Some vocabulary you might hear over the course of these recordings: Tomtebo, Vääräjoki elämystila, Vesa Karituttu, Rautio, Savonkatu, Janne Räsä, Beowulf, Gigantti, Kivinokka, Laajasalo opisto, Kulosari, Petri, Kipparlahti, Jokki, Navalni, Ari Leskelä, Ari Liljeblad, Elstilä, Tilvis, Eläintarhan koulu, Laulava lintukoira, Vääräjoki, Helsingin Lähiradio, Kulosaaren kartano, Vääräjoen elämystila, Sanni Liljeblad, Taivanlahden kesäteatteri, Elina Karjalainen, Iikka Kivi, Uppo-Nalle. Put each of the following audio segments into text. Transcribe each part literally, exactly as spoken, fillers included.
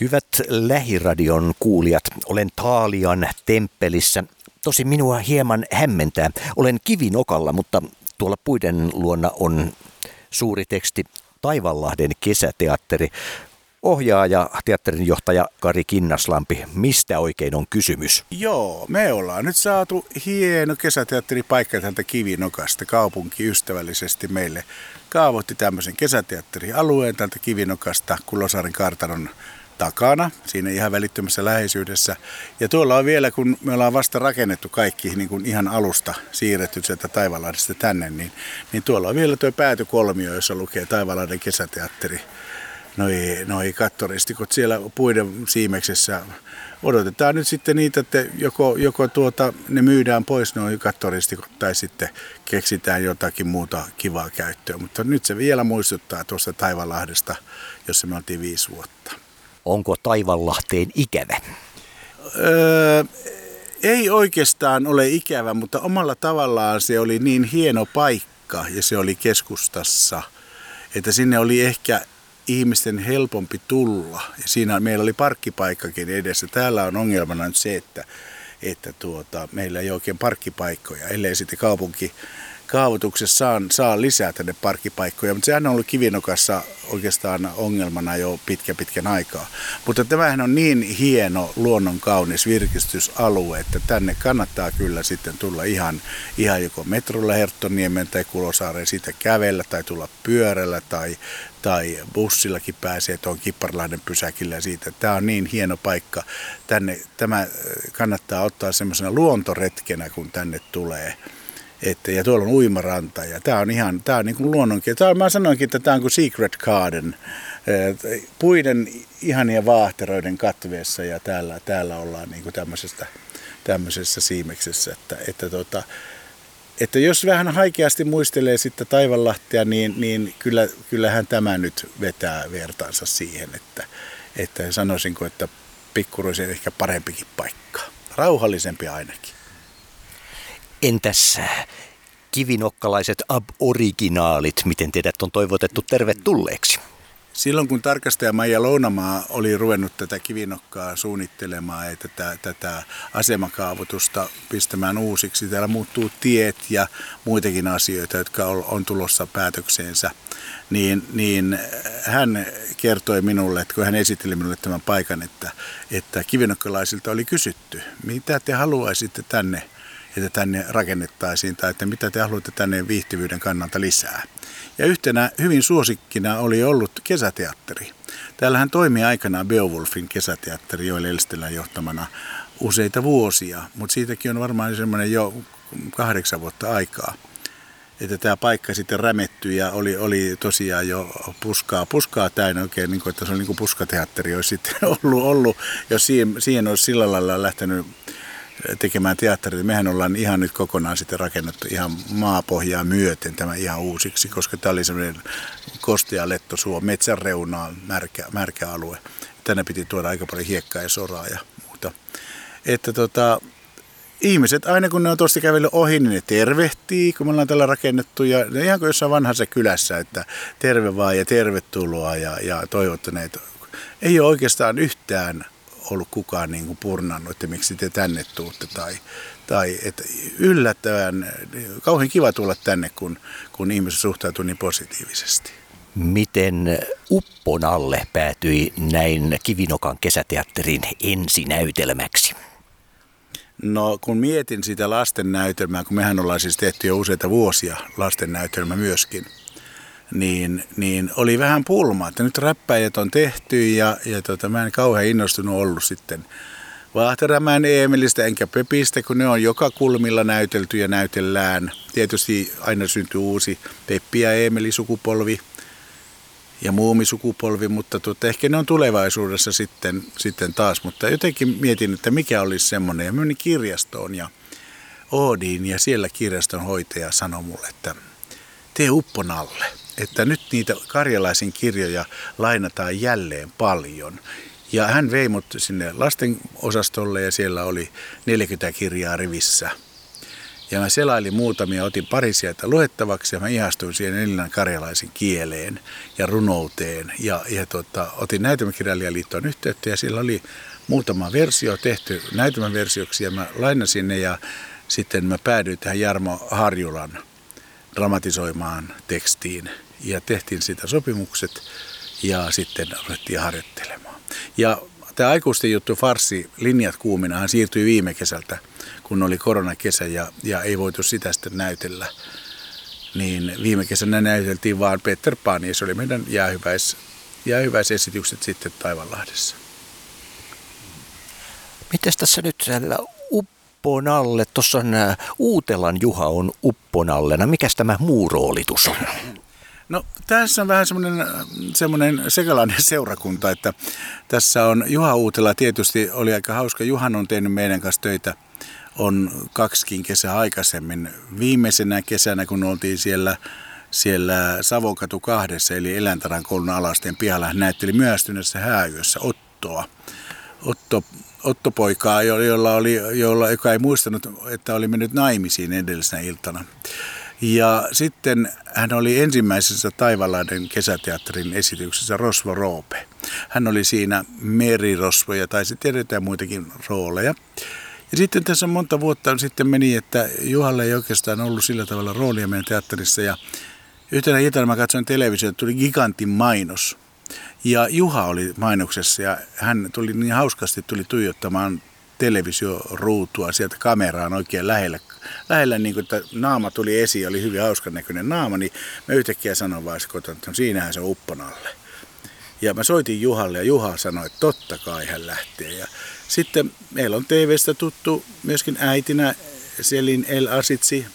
Hyvät Lähiradion kuulijat, olen Taalian temppelissä. Tosin minua hieman hämmentää. Olen Kivinokalla, mutta tuolla puiden luona on suuri teksti Taivanlahden kesäteatteri. Ohjaaja, teatterinjohtaja Kari Kinnaslampi, mistä oikein on kysymys? Joo, me ollaan nyt saatu hieno kesäteatteripaikka tältä Kivinokasta. Kaupunki ystävällisesti meille kaavoitti tämmöisen kesäteatterialueen tältä Kivinokasta Kulosaaren kartanon takana, siinä ihan välittömässä läheisyydessä. Ja tuolla on vielä, kun me ollaan vasta rakennettu kaikki niin kuin ihan alusta siirretty sieltä Taivanlahdesta tänne, niin, niin tuolla on vielä tuo päätykolmio, jossa lukee Taivanlahden kesäteatteri. Noi, noi kattoristikot siellä puiden siimeksessä. Odotetaan nyt sitten niitä, että joko, joko tuota, ne myydään pois noi kattoristikot tai sitten keksitään jotakin muuta kivaa käyttöä. Mutta nyt se vielä muistuttaa tuosta Taivanlahdesta, jossa me oltiin viisi vuotta. Onko Taivanlahteen ikävä? Öö, ei oikeastaan ole ikävä, mutta omalla tavallaan se oli niin hieno paikka ja se oli keskustassa, että sinne oli ehkä ihmisten helpompi tulla. Ja siinä meillä oli parkkipaikkakin edessä. Täällä on ongelmana nyt se, että, että tuota, meillä ei oikein parkkipaikkoja, ellei sitten kaupunki kaavoituksessa saa, saa lisää tänne parkkipaikkoja, mutta sehän on ollut Kivinokassa oikeastaan ongelmana jo pitkä pitkän aikaa. Mutta tämähän on niin hieno, luonnonkaunis virkistysalue, että tänne kannattaa kyllä sitten tulla ihan, ihan joko metrolla Herttoniemen tai Kulosaareen, siitä kävellä tai tulla pyörällä tai, tai bussillakin pääsee tuon Kipparlahden pysäkillä siitä. Tämä on niin hieno paikka. Tänne, tämä kannattaa ottaa semmoisena luontoretkenä, kun tänne tulee. Että, ja tuolla on uimaranta ja tämä on ihan, tämä on niin kuin luonnonkin. Tämä on, mä sanoinkin, että tämä on kuin Secret Garden, puiden ihania vaahteroiden katveessa ja täällä, täällä ollaan niin kuin tämmöisessä, tämmöisessä siimeksessä. Että, että, tota, että jos vähän haikeasti muistelee sitten Taivanlahtea, niin, niin kyllä, kyllähän tämä nyt vetää vertaansa siihen, että, että sanoisinko, että pikkuruisen ehkä parempikin paikka, rauhallisempi ainakin. Entäs kivinokkalaiset aboriginaalit, miten teidät on toivotettu tervetulleeksi? Silloin kun tarkastaja Maija Lounamaa oli ruvennut tätä Kivinokkaa suunnittelemaan ja tätä, tätä asemakaavoitusta pistämään uusiksi, täällä muuttuu tiet ja muitakin asioita, jotka on, on tulossa päätökseensä, niin, niin hän kertoi minulle, että kun hän esitteli minulle tämän paikan, että, että kivinokkalaisilta oli kysytty, mitä te haluaisitte tänne, että tänne rakennettaisiin tai että mitä te haluatte tänne viihtyvyyden kannalta lisää. Ja yhtenä hyvin suosikkina oli ollut kesäteatteri. Täällähän toimi aikanaan Beowulfin kesäteatteri, joilla Elstilän johtamana useita vuosia, mutta siitäkin on varmaan semmoinen jo kahdeksan vuotta aikaa. Että tämä paikka sitten rämettyi ja oli, oli tosiaan jo puskaa, puskaa täynnä oikein, niin kuin, että se oli niin kuin puskateatteri olisi sitten ollut, ollut jos siihen, siihen olisi sillä lailla lähtenyt tekemään teatteria. Mehän ollaan ihan nyt kokonaan sitten rakennettu ihan maapohjaa myöten tämä ihan uusiksi, koska tämä oli semmoinen kostea lettosuo, metsän reunaa, märkä, märkä alue. Tänne piti tuoda aika paljon hiekkaa ja soraa ja muuta. Että tota, ihmiset, aina kun ne on tuosta kävellyt ohi, niin ne tervehtii, kun me ollaan tällä rakennettu. Ja ihan kuin jossain vanhassa kylässä, että terve vaan ja tervetuloa ja, ja toivottaneet. Ei ole oikeastaan yhtään ollut kukaan niin kuin purnannut, että miksi te tänne tuutte. Tai, tai että yllättävän, kauhean kiva tulla tänne, kun, kun ihmiset suhtautuu niin positiivisesti. Miten Uppo-Nalle päätyi näin Kivinokan kesäteatterin ensinäytelmäksi? No kun mietin sitä lastennäytelmää, kun mehän ollaan siis tehty jo useita vuosia lastennäytelmä myöskin, Niin, niin oli vähän pulmaa, että nyt räppäjät on tehty ja, ja tota, mä en kauhean innostunut ollut sitten Vaahterämään Eemelistä enkä Pepistä, kun ne on joka kulmilla näytelty ja näytellään. Tietysti aina syntyy uusi Peppi ja Eemeli-sukupolvi ja Muumi-sukupolvi, mutta tuota, ehkä ne on tulevaisuudessa sitten, sitten taas. Mutta jotenkin mietin, että mikä olisi semmoinen. Ja mä menin kirjastoon ja Oodiin ja siellä kirjastonhoitaja sanoi mulle, että tee Uppo-Nalle, että nyt niitä Karjalaisen kirjoja lainataan jälleen paljon. Ja hän vei mut sinne lastenosastolle ja siellä oli neljäkymmentä kirjaa rivissä. Ja mä selailin muutamia, otin pari sieltä luettavaksi ja mä ihastuin siihen Elina Karjalaisen kieleen ja runouteen. Ja, ja tota, otin Näytelmäkirjailijaliittoon yhteyttä ja siellä oli muutama versio tehty näytelmäversioksi ja mä lainasin ne ja sitten mä päädyin tähän Jarmo Harjulan dramatisoimaan tekstiin ja tehtiin sitä sopimukset ja sitten alettiin harjoittelemaan. Ja tämä aikuisten juttu, farssi, linjat kuuminahan siirtyi viime kesältä, kun oli koronakesä ja, ja ei voitu sitä sitten näytellä. Niin viime kesänä näyteltiin vaan Peter Pan ja se oli meidän jäähyväis, jäähyväisesitykset sitten Taivanlahdessa. Mites tässä nyt siellä Uppo-Nalle, tuossa on Uutelan Juha on Uppo-Nallena. Mikäs tämä muu roolitus on? No tässä on vähän semmoinen, semmoinen sekalainen seurakunta, että tässä on Juha Uutela, tietysti oli aika hauska. Juhan on tehnyt meidän kanssa töitä, on kaksikin kesää aikaisemmin. Viimeisenä kesänä, kun oltiin siellä, siellä Savonkatu kahdessa, eli Eläintarhan koulun alaisten pihalla, hän näytteli myöhästyneessä hääyössä Ottoa. Otto, Otto-poikaa, jolla oli, jolla, joka ei muistanut, että oli mennyt naimisiin edellisenä iltana. Ja sitten hän oli ensimmäisessä Taivanlahden kesäteatterin esityksessä Rosvo Roope. Hän oli siinä merirosvoja, tai sitten tiedetään muitakin rooleja. Ja sitten tässä monta vuotta sitten meni, että Juhalla ei oikeastaan ollut sillä tavalla roolia meidän teatterissa. Ja yhtenä iltana mä katsoin televisiota, tuli Gigantin mainos. Ja Juha oli mainoksessa ja hän tuli niin hauskasti tuli tuijottamaan televisioruutua sieltä kameraan oikein lähellä. Lähellä niin kuin, että naama tuli esiin, oli hyvin hauskan näköinen naama, niin mä yhtäkkiä sanoin vaan, että siinähän se on Uppo-Nalle. Ja mä soitin Juhalle ja Juha sanoi, että totta kai hän lähtee. Ja sitten meillä on T V:stä tuttu myöskin äitinä Selin El Asitsi.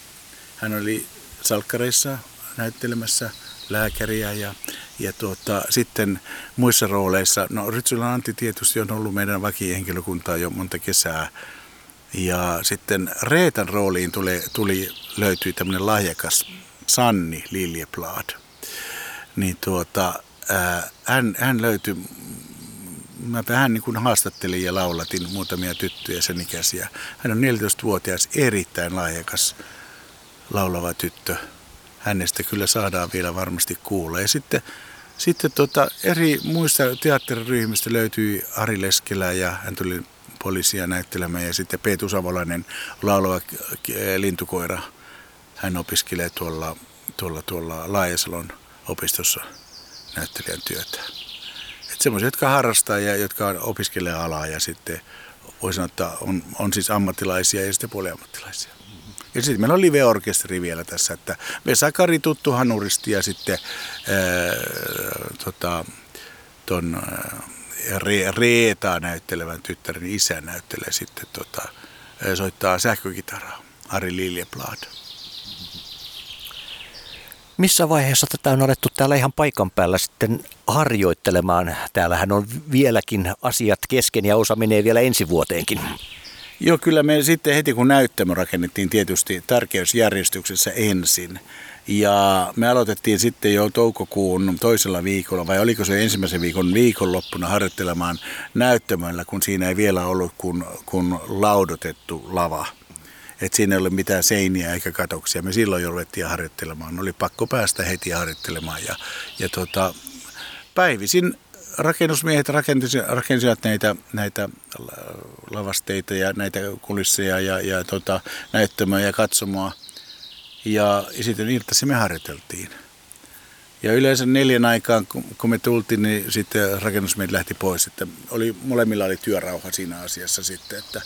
Hän oli salkkareissa näyttelemässä lääkäriä ja, ja tuota, sitten muissa rooleissa. No Ritsula-Antti tietysti on ollut meidän vakihenkilökuntaa jo monta kesää. Ja sitten Reetan rooliin tuli, tuli, löytyi tämmöinen lahjakas Sanni Liljeblad. Niin tuota, ää, hän, hän löytyi, mä vähän niin kuin haastattelin ja laulatin muutamia tyttöjä sen ikäisiä. Hän on neljätoistavuotias, erittäin lahjakas laulava tyttö. Hänestä kyllä saadaan vielä varmasti kuulla. Ja sitten, sitten tota, eri muista teatteriryhmistä löytyi Ari Leskelä ja hän tuli poliisia näyttelemään ja sitten Peetu Savolainen, laulava lintukoira. Hän opiskelee tuolla, tuolla, tuolla Laajasalon opistossa näyttelijän työtä. Että semmoisia, jotka harrastaa ja jotka opiskelee alaa ja sitten voi sanoa, että on, on siis ammattilaisia ja sitten puoliammattilaisia. Ja sitten meillä on live-orkesteri vielä tässä, että Vesa Karituttu hanuristi ja sitten ää, tota, ton... Ää, Re- Reetaa näyttelevän tyttären isä näyttelee sitten, tota, soittaa sähkökitaraa, Ari Liljeblad. Missä vaiheessa tätä on alettu täällä ihan paikan päällä sitten harjoittelemaan? Täällähän on vieläkin asiat kesken ja osa menee vielä ensi vuoteenkin. Joo, kyllä me sitten heti kun näyttämö rakennettiin tietysti tärkeysjärjestyksessä ensin. Ja me aloitettiin sitten jo toukokuun toisella viikolla, vai oliko se ensimmäisen viikon viikonloppuna harjoittelemaan näyttämöllä, kun siinä ei vielä ollut kuin, kuin laudotettu lava. Että siinä ei ole mitään seiniä eikä katoksia. Me silloin jo ruvettiin harjoittelemaan. Oli pakko päästä heti harjoittelemaan. Ja, ja tota, päivisin rakennusmiehet rakensivat näitä, näitä lavasteita ja näitä kulisseja ja, ja tota, näyttämöä ja katsomoa. Ja sitten iltaisin me harjoiteltiin. Ja yleensä neljän aikaan, kun me tultiin, niin sitten rakennusmiehet lähti pois. Että oli, molemmilla oli työrauha siinä asiassa sitten. Että,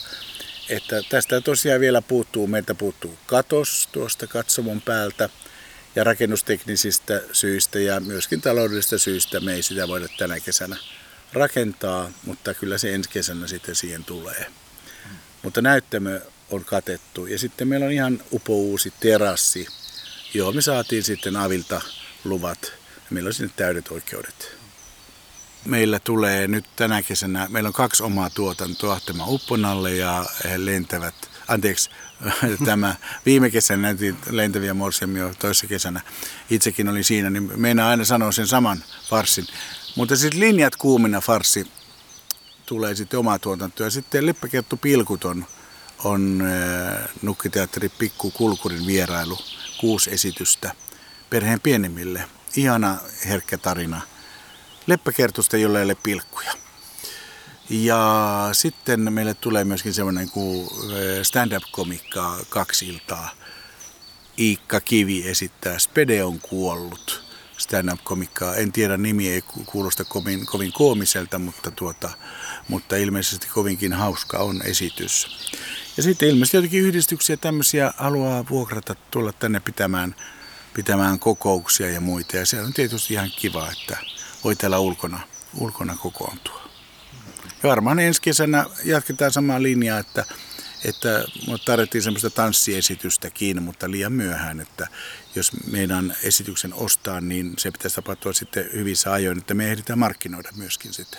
että tästä tosiaan vielä puuttuu, meiltä puuttuu katos tuosta katsomon päältä. Ja rakennusteknisistä syistä ja myöskin taloudellisista syistä me ei sitä voida tänä kesänä rakentaa. Mutta kyllä se ensi kesänä sitten siihen tulee. Mm. Mutta näyttämö on katettu. Ja sitten meillä on ihan upouusi terassi, johon me saatiin sitten avilta luvat. Meillä on sinne täydet oikeudet. Meillä tulee nyt tänä kesänä, meillä on kaksi omaa tuotantoa, tämä Uppo-Nalle ja lentävät, anteeksi, tämä viime kesänä näytin lentäviä morsiamia toissa kesänä. Itsekin oli siinä, niin meinaan aina sanoa sen saman farssin. Mutta siis linjat kuumina farssi tulee sitten omaa tuotantoa. Ja sitten Leppäkerttu Pilkut on on Nukkiteatterin Pikku Kulkurin vierailu, kuusi esitystä perheen pienemmille. Ihana herkkä tarina leppäkertusta, jolla ei ole pilkkuja. Ja sitten meille tulee myöskin semmoinen kuin stand-up-komikka kaksi iltaa. Iikka Kivi esittää Spede on kuollut stand-up-komikkaa. En tiedä, nimi ei kuulosta kovin, kovin koomiselta, mutta, tuota, mutta ilmeisesti kovinkin hauska on esitys. Ja sitten ilmeisesti jotenkin yhdistyksiä tämmöisiä haluaa vuokrata, tulla tänne pitämään, pitämään kokouksia ja muita. Ja se on tietysti ihan kiva, että voi täällä ulkona, ulkona kokoontua. Ja varmaan ensi kesänä jatketaan samaa linjaa, että, että tarvittiin semmoista tanssiesitystäkin, mutta liian myöhään, että jos meidän esityksen ostaa, niin se pitäisi tapahtua sitten hyvissä ajoin, että me ehditään markkinoida myöskin sitä.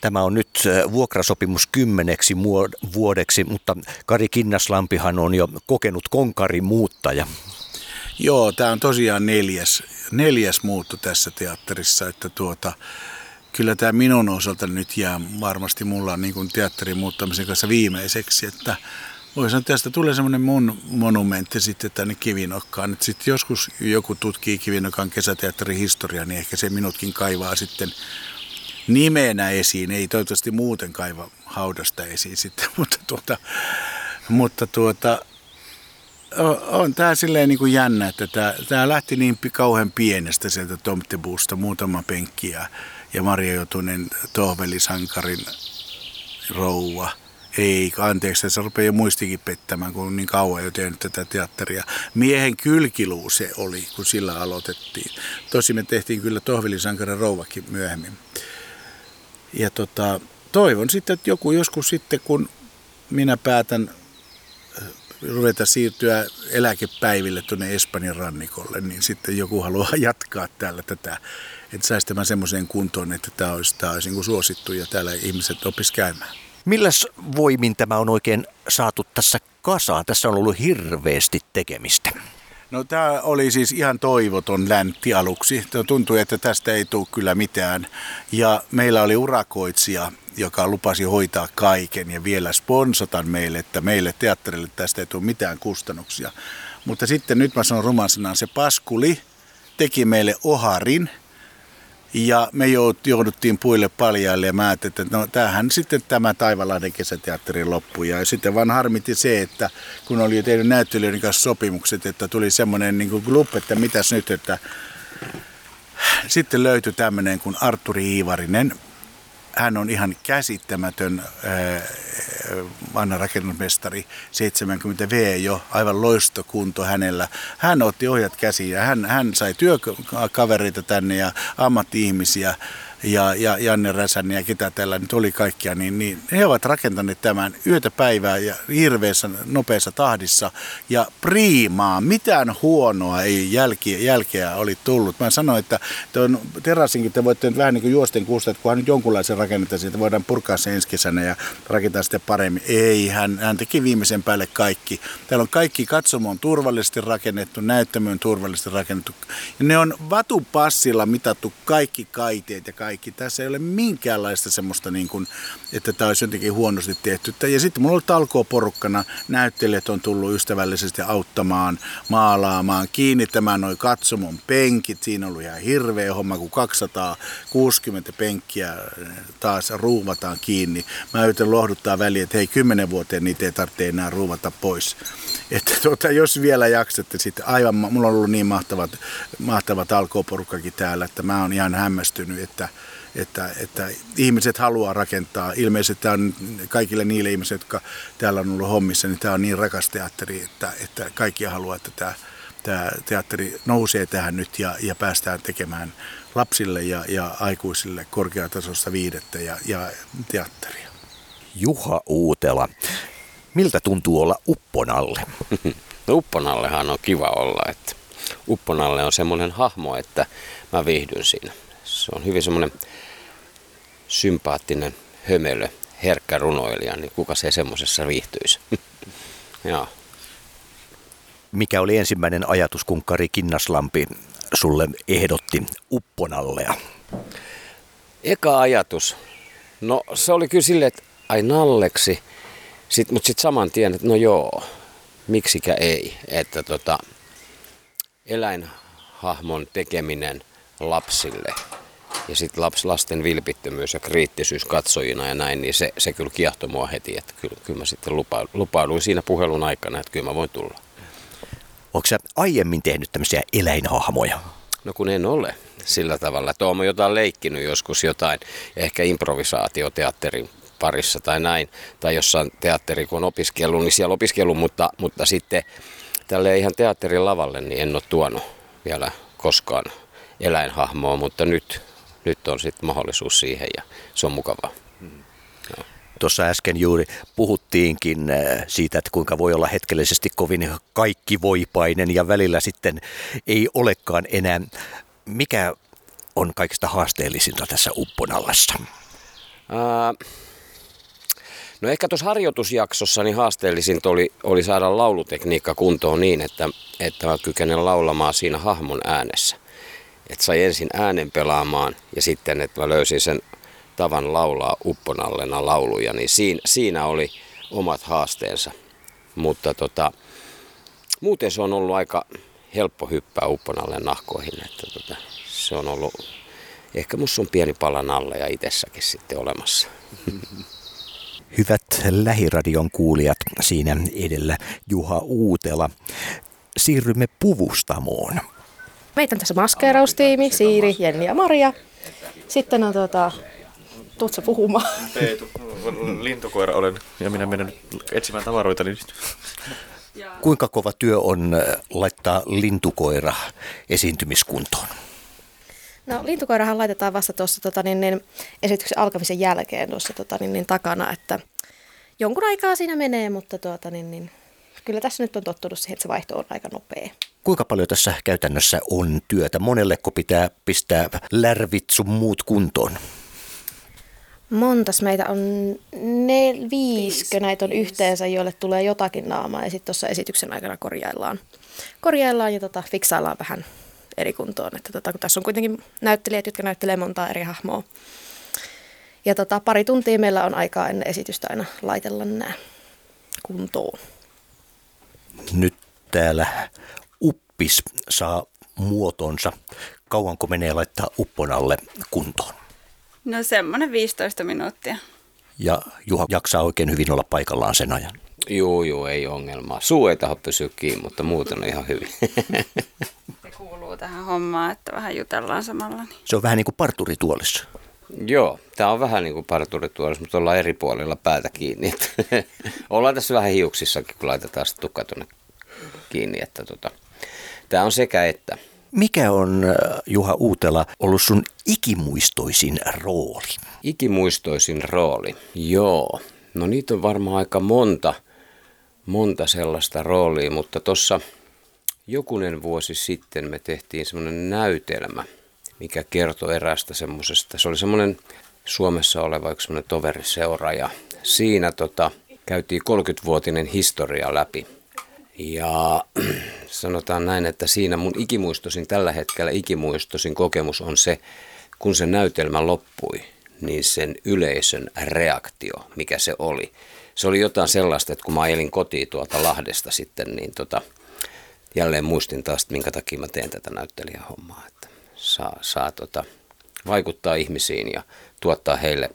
Tämä on nyt vuokrasopimus kymmeneksi vuodeksi, mutta Kari Kinnaslampihan on jo kokenut konkarimuuttaja. Joo, tämä on tosiaan neljäs, neljäs muutto tässä teatterissa, että tuota... Kyllä tämä minun osalta nyt jää varmasti mulla niin kuin teatterin muuttamisen kanssa viimeiseksi, että voi sanoa, että tästä tulee semmoinen mun monumentti sitten tänne Kivinokkaan. Että sitten joskus joku tutkii Kivinokan kesäteatterin historiaa, niin ehkä se minutkin kaivaa sitten nimenä esiin. Ei toivottavasti muuten kaiva haudasta esiin sitten, mutta tuota, mutta tuota, on tämä silleen niin kuin jännä, että tämä, tämä lähti niin kauhean pienestä sieltä Tomtebosta, muutama penkkiä. Ja Maria Jotunen, tohvelisankarin rouva. Ei, anteeksi, se rupeaa jo muistikin pettämään, kun on niin kauan jo tehnyt tätä teatteria. Miehen kylkiluu se oli, kun sillä aloitettiin. Tosin me tehtiin kyllä tohvelisankarin rouvakin myöhemmin. Ja tota, toivon sitten, että joku joskus sitten, kun minä päätän ruveta siirtyä eläkepäiville tuonne Espanjan rannikolle, niin sitten joku haluaa jatkaa täällä tätä. Että saisi tämän semmoiseen kuntoon, että tämä olisi, tämä olisi niin kuin suosittu ja täällä ihmiset oppisi käymään. Milläs voimin tämä on oikein saatu tässä kasaan? Tässä on ollut hirveästi tekemistä. No tämä oli siis ihan toivoton läntti aluksi. Tuntui, että tästä ei tule kyllä mitään. Ja meillä oli urakoitsija, joka lupasi hoitaa kaiken ja vielä sponsata meille, että meille teatterille tästä ei tule mitään kustannuksia. Mutta sitten nyt mä sanon ruman sanan, se paskuli teki meille oharin. Ja me jouduttiin puille paljaille ja mä ajattelin, että no tämähän sitten tämä Taivanlahden kesäteatteri loppui. Ja sitten vaan harmitti se, että kun oli jo tehnyt näyttelijöiden kanssa sopimukset, että tuli semmoinen niin kuin glup, että mitäs nyt, että sitten löytyi tämmöinen kuin Arturi Iivarinen. Hän on ihan käsittämätön äh, vanha rakennusmestari, seitsemänkymmentä vuotta jo, aivan loistokunto hänellä. Hän otti ohjat käsiin ja hän, hän sai työkavereita tänne ja ammatti-ihmisiä ja, ja Janne Räsän ja ketä tällä nyt oli kaikkia. Niin, niin he ovat rakentaneet tämän yötä päivää ja hirveässä nopeassa tahdissa ja priimaa. Mitään huonoa ei jälkeä, jälkeä oli tullut. Mä sanoin, että tuon terassinkin te voitte nyt vähän niin kuin juosten kuusta, että kunhan nyt jonkunlaisen rakennetaan siitä, voidaan purkaa se ensi kesänä ja rakentaa sitä paremmin. Ei, hän, hän teki viimeisen päälle kaikki. Täällä on kaikki katsomoon turvallisesti rakennettu, näyttämöön turvallisesti rakennettu. Ja ne on vatupassilla mitattu kaikki kaiteet ja kaikki. Tässä ei ole minkäänlaista semmoista, niin kuin, että tämä olisi jotenkin huonosti tehty. Ja sitten mulla oli talkooporukkana, näyttelijät on tullut ystävällisesti auttamaan, maalaamaan, kiinnittämään noi katsomon penkit. Siinä on ollut ihan hirveä homma, kun kaksisataakuusikymmentä penkkiä taas ruuvataan kiinni. Mä yritän lohduttaa väliin, että hei, kymmenen vuoteen niitä ei tarvitse enää ruuvata pois. Että tuota, jos vielä jaksatte sitten, aivan, mulla on ollut niin mahtava, mahtava talkooporukkakin täällä, että mä oon ihan hämmästynyt, että Että, että ihmiset haluaa rakentaa. Ilmeisesti tämä on kaikille niille ihmisille, jotka täällä on ollut hommissa, niin tämä on niin rakas teatteri, että, että kaikki haluaa, että tämä, tämä teatteri nousee tähän nyt ja, ja päästään tekemään lapsille ja, ja aikuisille korkeatasoista viihdettä ja, ja teatteria. Juha Uutela, miltä tuntuu olla Uppo-Nalle? No Uppo-Nallehan on kiva olla. Että Uppo-Nalle on semmoinen hahmo, että mä viihdyn siinä. Se on hyvin semmoinen sympaattinen hömelö, herkkä runoilija, niin kuka se semmoisessa viihtyisi. Jaa. Mikä oli ensimmäinen ajatus, kun Kari Kinnaslampi sulle ehdotti Uppo-Nallea? Eka ajatus. No se oli kyllä silleen, että ai Nalleksi, Sit, mutta sitten saman tien, että no joo, miksikä ei. Että tota, eläinhahmon tekeminen lapsille ja sitten laps, lasten vilpittömyys ja kriittisyys katsojina ja näin, niin se, se kyllä kiehtoi mua heti. Että kyllä, kyllä mä sitten lupa, lupauduin siinä puhelun aikana, että kyllä mä voin tulla. Onko sä aiemmin tehnyt tämmöisiä eläinhahmoja? No kun en ole sillä tavalla. Että oon jotain leikkinyt joskus jotain, ehkä improvisaatioteatterin parissa tai näin, tai jossain teatteri, kun on opiskellut, niin siellä opiskellut, mutta, mutta sitten tälle ihan teatterin lavalle, niin en ole tuonut vielä koskaan eläinhahmoa, mutta nyt, nyt on sitten mahdollisuus siihen ja se on mukavaa. Mm. No. Tuossa äsken juuri puhuttiinkin siitä, että kuinka voi olla hetkellisesti kovin kaikkivoipainen ja välillä sitten ei olekaan enää. Mikä on kaikista haasteellisinta tässä Uppo-Nallessa? Äh, no ehkä tuossa harjoitusjaksossa niin haasteellisinta oli, oli saada laulutekniikka kuntoon niin, että, että mä kykenen laulamaan siinä hahmon äänessä. Että sai ensin äänen pelaamaan ja sitten, että mä löysin sen tavan laulaa Uppo-Nallena lauluja, niin siinä, siinä oli omat haasteensa. Mutta tota, muuten se on ollut aika helppo hyppää Uppo-Nallen nahkoihin. Että tota, se on ollut, ehkä musta on pieni pala nalleja itsessäkin sitten olemassa. Hyvät Lähiradion kuulijat, siinä edellä Juha Uutela. Siirrymme puvustamoon. Meitä on tässä maskeeraustiimi, Siiri, Jenni ja Maria. Sitten on tuota... Tuutko sä puhumaan? Peetu, lintukoira olen ja minä menen etsimään tavaroita. Niin... Kuinka kova työ on laittaa lintukoira esiintymiskuntoon? No lintukoirahan laitetaan vasta tuossa tota, niin, niin, esityksen alkamisen jälkeen tuossa tota, niin, niin, takana, että jonkun aikaa siinä menee, mutta tuota, niin, niin, kyllä tässä nyt on tottunut siihen, että se vaihto on aika nopea. Kuinka paljon tässä käytännössä on työtä? Monelleko pitää pistää lärvit sun muut kuntoon? Montas meitä on, nel, viisikö näitä on yhteensä, joille tulee jotakin naamaa ja sitten tuossa esityksen aikana korjaillaan, korjaillaan ja tota, fiksaillaan vähän eri kuntoon. Että tota, kun tässä on kuitenkin näyttelijät, jotka näyttelee montaa eri hahmoa. Ja tota, pari tuntia meillä on aikaa ennen esitystä aina laitella nämä kuntoon. Nyt täällä uppis saa muotonsa. Kauanko menee laittaa Uppo-Nalle kuntoon? No semmoinen viisitoista minuuttia. Ja Juha jaksaa oikein hyvin olla paikallaan sen ajan? Joo, joo, ei ongelmaa. Suu ei taho pysyä kiinni, mutta muuten on ihan hyvin. Se kuuluu tähän hommaan, että vähän jutellaan samalla. Niin. Se on vähän niin kuin parturituolissa. Joo, tämä on vähän niin kuin parturituolissa, mutta ollaan eri puolilla päätä kiinni. Ollaan tässä vähän hiuksissakin, kun laitetaan se tukka tuonne kiinni. Että tota. Tämä on sekä että. Mikä on, Juha Uutela, ollut sun ikimuistoisin rooli? Ikimuistoisin rooli, joo. No niitä on varmaan aika monta, monta sellaista roolia, mutta tuossa jokunen vuosi sitten me tehtiin semmoinen näytelmä, mikä kertoi eräästä semmoisesta. Se oli semmoinen Suomessa oleva yksi semmoinen toveriseura ja siinä tota, käytiin kolmekymmenvuotinen historia läpi. Ja sanotaan näin, että siinä mun ikimuistoisin, tällä hetkellä ikimuistoisin kokemus on se, kun se näytelmä loppui, niin sen yleisön reaktio, mikä se oli. Se oli jotain sellaista, että kun mä ajelin kotiin tuolta Lahdesta sitten, niin tota, jälleen muistin taas, että minkä takia mä teen tätä näyttelijähommaa. Että saa saa tota, vaikuttaa ihmisiin ja tuottaa heille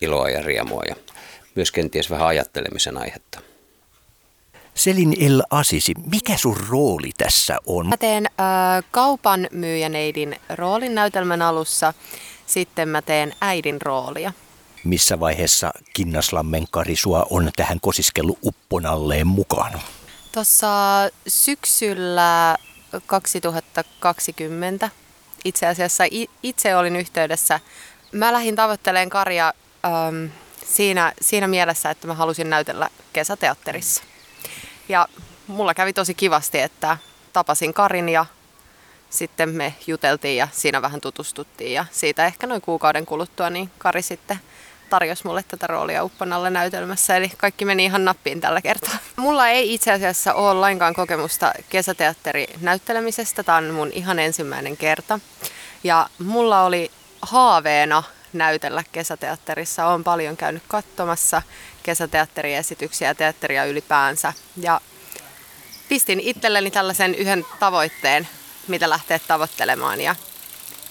iloa ja riemua ja myös kenties vähän ajattelemisen aihetta. Selin El Asitsi, mikä sun rooli tässä on? Mä teen äh, kaupan myyjäneidin roolin näytelmän alussa, sitten mä teen äidin roolia. Missä vaiheessa Kinnaslammen Kari sua on tähän kosiskellut Uppo-Nalleen mukaan? Tuossa syksyllä kaksituhattakaksikymmentä itse asiassa itse olin yhteydessä. Mä lähdin tavoitteleen Karia ähm, siinä, siinä mielessä, että mä halusin näytellä kesäteatterissa. Ja mulla kävi tosi kivasti, että tapasin Karin ja sitten me juteltiin ja siinä vähän tutustuttiin. Ja siitä ehkä noin kuukauden kuluttua niin Kari sitten tarjosi mulle tätä roolia Uppo-Nalle näytelmässä. Eli kaikki meni ihan nappiin tällä kertaa. Mulla ei itse asiassa ole lainkaan kokemusta kesäteatterinäyttelemisestä. Tämä on mun ihan ensimmäinen kerta. Ja mulla oli haaveena näytellä kesäteatterissa. Olen paljon käynyt katsomassa kesäteatteriesityksiä ja teatteria ylipäänsä. Ja pistin itselleni tällaisen yhden tavoitteen, mitä lähteä tavoittelemaan, ja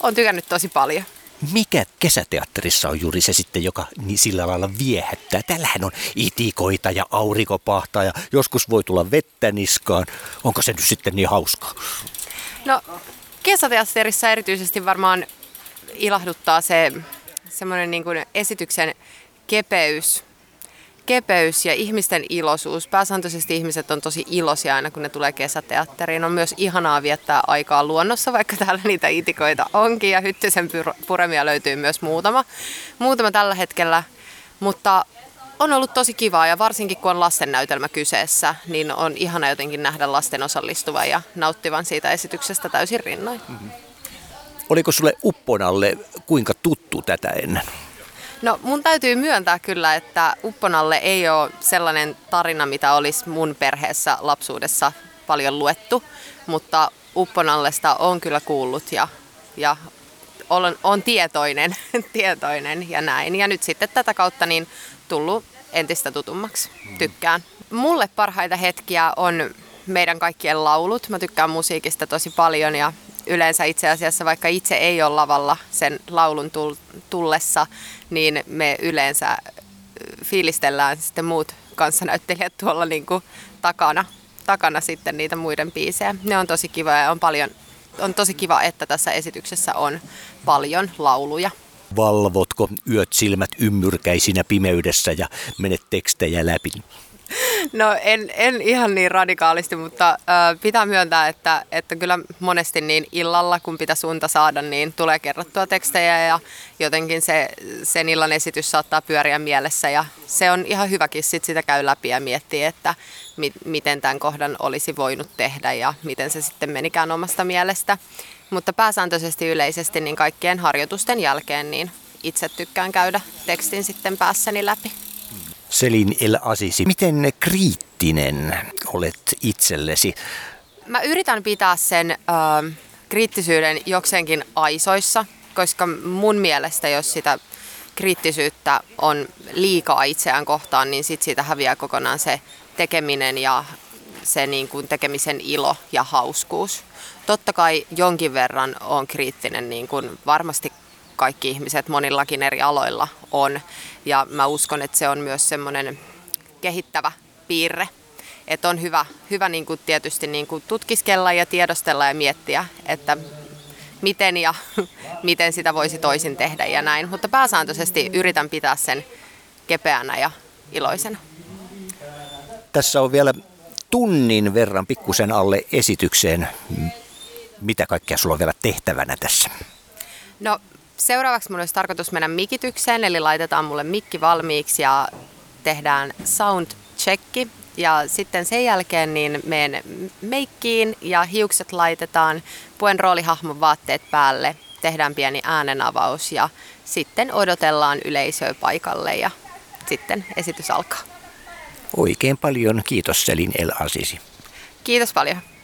olen tykännyt tosi paljon. Mikä kesäteatterissa on juuri se sitten, joka niin sillä lailla viehättää? Tällähän on itikoita ja aurinkopahtaa ja joskus voi tulla vettä niskaan. Onko se nyt sitten niin hauskaa? No kesäteatterissa erityisesti varmaan ilahduttaa se semmoinen niin kuin esityksen kepeys. Kepeys ja ihmisten iloisuus. Pääsääntöisesti ihmiset on tosi iloisia aina, kun ne tulee kesäteatteriin. On myös ihanaa viettää aikaa luonnossa, vaikka täällä niitä itikoita onkin. Ja hyttysen puremia löytyy myös muutama, muutama tällä hetkellä. Mutta on ollut tosi kivaa, ja varsinkin kun on lastennäytelmä kyseessä, niin on ihana jotenkin nähdä lasten osallistuvan ja nauttivan siitä esityksestä täysin rinnoin. Mm-hmm. Oliko sulle Uppo-Nalle kuinka tuttu tätä ennen? No mun täytyy myöntää kyllä, että Uppo-Nalle ei ole sellainen tarina, mitä olisi mun perheessä lapsuudessa paljon luettu, mutta Uppo-Nallesta on kyllä kuullut ja, ja olen, olen tietoinen, tietoinen ja näin. Ja nyt sitten tätä kautta niin tullut entistä tutummaksi. Tykkään. Mulle parhaita hetkiä on meidän kaikkien laulut. Mä tykkään musiikista tosi paljon ja yleensä itse asiassa, vaikka itse ei ole lavalla sen laulun tullessa, niin me yleensä fiilistellään sitten muut kanssanäyttelijät tuolla niin kuin takana, takana sitten niitä muiden biisejä. Ne on tosi kiva ja on, paljon, on tosi kiva, että tässä esityksessä on paljon lauluja. Valvotko yöt silmät ymmyrkäisinä pimeydessä ja menet tekstejä läpi? No en, en ihan niin radikaalisti, mutta äh, pitää myöntää, että, että kyllä monesti niin illalla, kun pitäisi unta saada, niin tulee kerrattua tekstejä ja jotenkin se, sen illan esitys saattaa pyöriä mielessä ja se on ihan hyväkin sit sitä käy läpi ja miettii, että mi, miten tämän kohdan olisi voinut tehdä ja miten se sitten menikään omasta mielestä. Mutta pääsääntöisesti yleisesti niin kaikkien harjoitusten jälkeen niin itse tykkään käydä tekstin sitten päässäni läpi. Selin El Asitsi, miten kriittinen olet itsellesi? Mä yritän pitää sen ö, kriittisyyden jokseenkin aisoissa, koska mun mielestä jos sitä kriittisyyttä on liikaa itseään kohtaan, niin sit siitä häviää kokonaan se tekeminen ja se niin kuin tekemisen ilo ja hauskuus. Totta kai jonkin verran on kriittinen, niin kuin varmasti kaikki ihmiset monillakin eri aloilla on. Ja mä uskon, että se on myös semmoinen kehittävä piirre. Että on hyvä, hyvä niin kuin tietysti niin kuin tutkiskella ja tiedostella ja miettiä, että miten ja miten sitä voisi toisin tehdä ja näin. Mutta pääsääntöisesti yritän pitää sen kepeänä ja iloisena. Tässä on vielä tunnin verran pikkusen alle esitykseen. Mitä kaikkea sulla on vielä tehtävänä tässä? No... Seuraavaksi minulla olisi tarkoitus mennä mikitykseen, eli laitetaan mulle mikki valmiiksi ja tehdään soundchecki. Ja sitten sen jälkeen niin menen meikkiin ja hiukset laitetaan, puen roolihahmon vaatteet päälle, tehdään pieni äänenavaus ja sitten odotellaan yleisöä paikalle ja sitten esitys alkaa. Oikein paljon kiitos Selin El Asitsi. Kiitos paljon.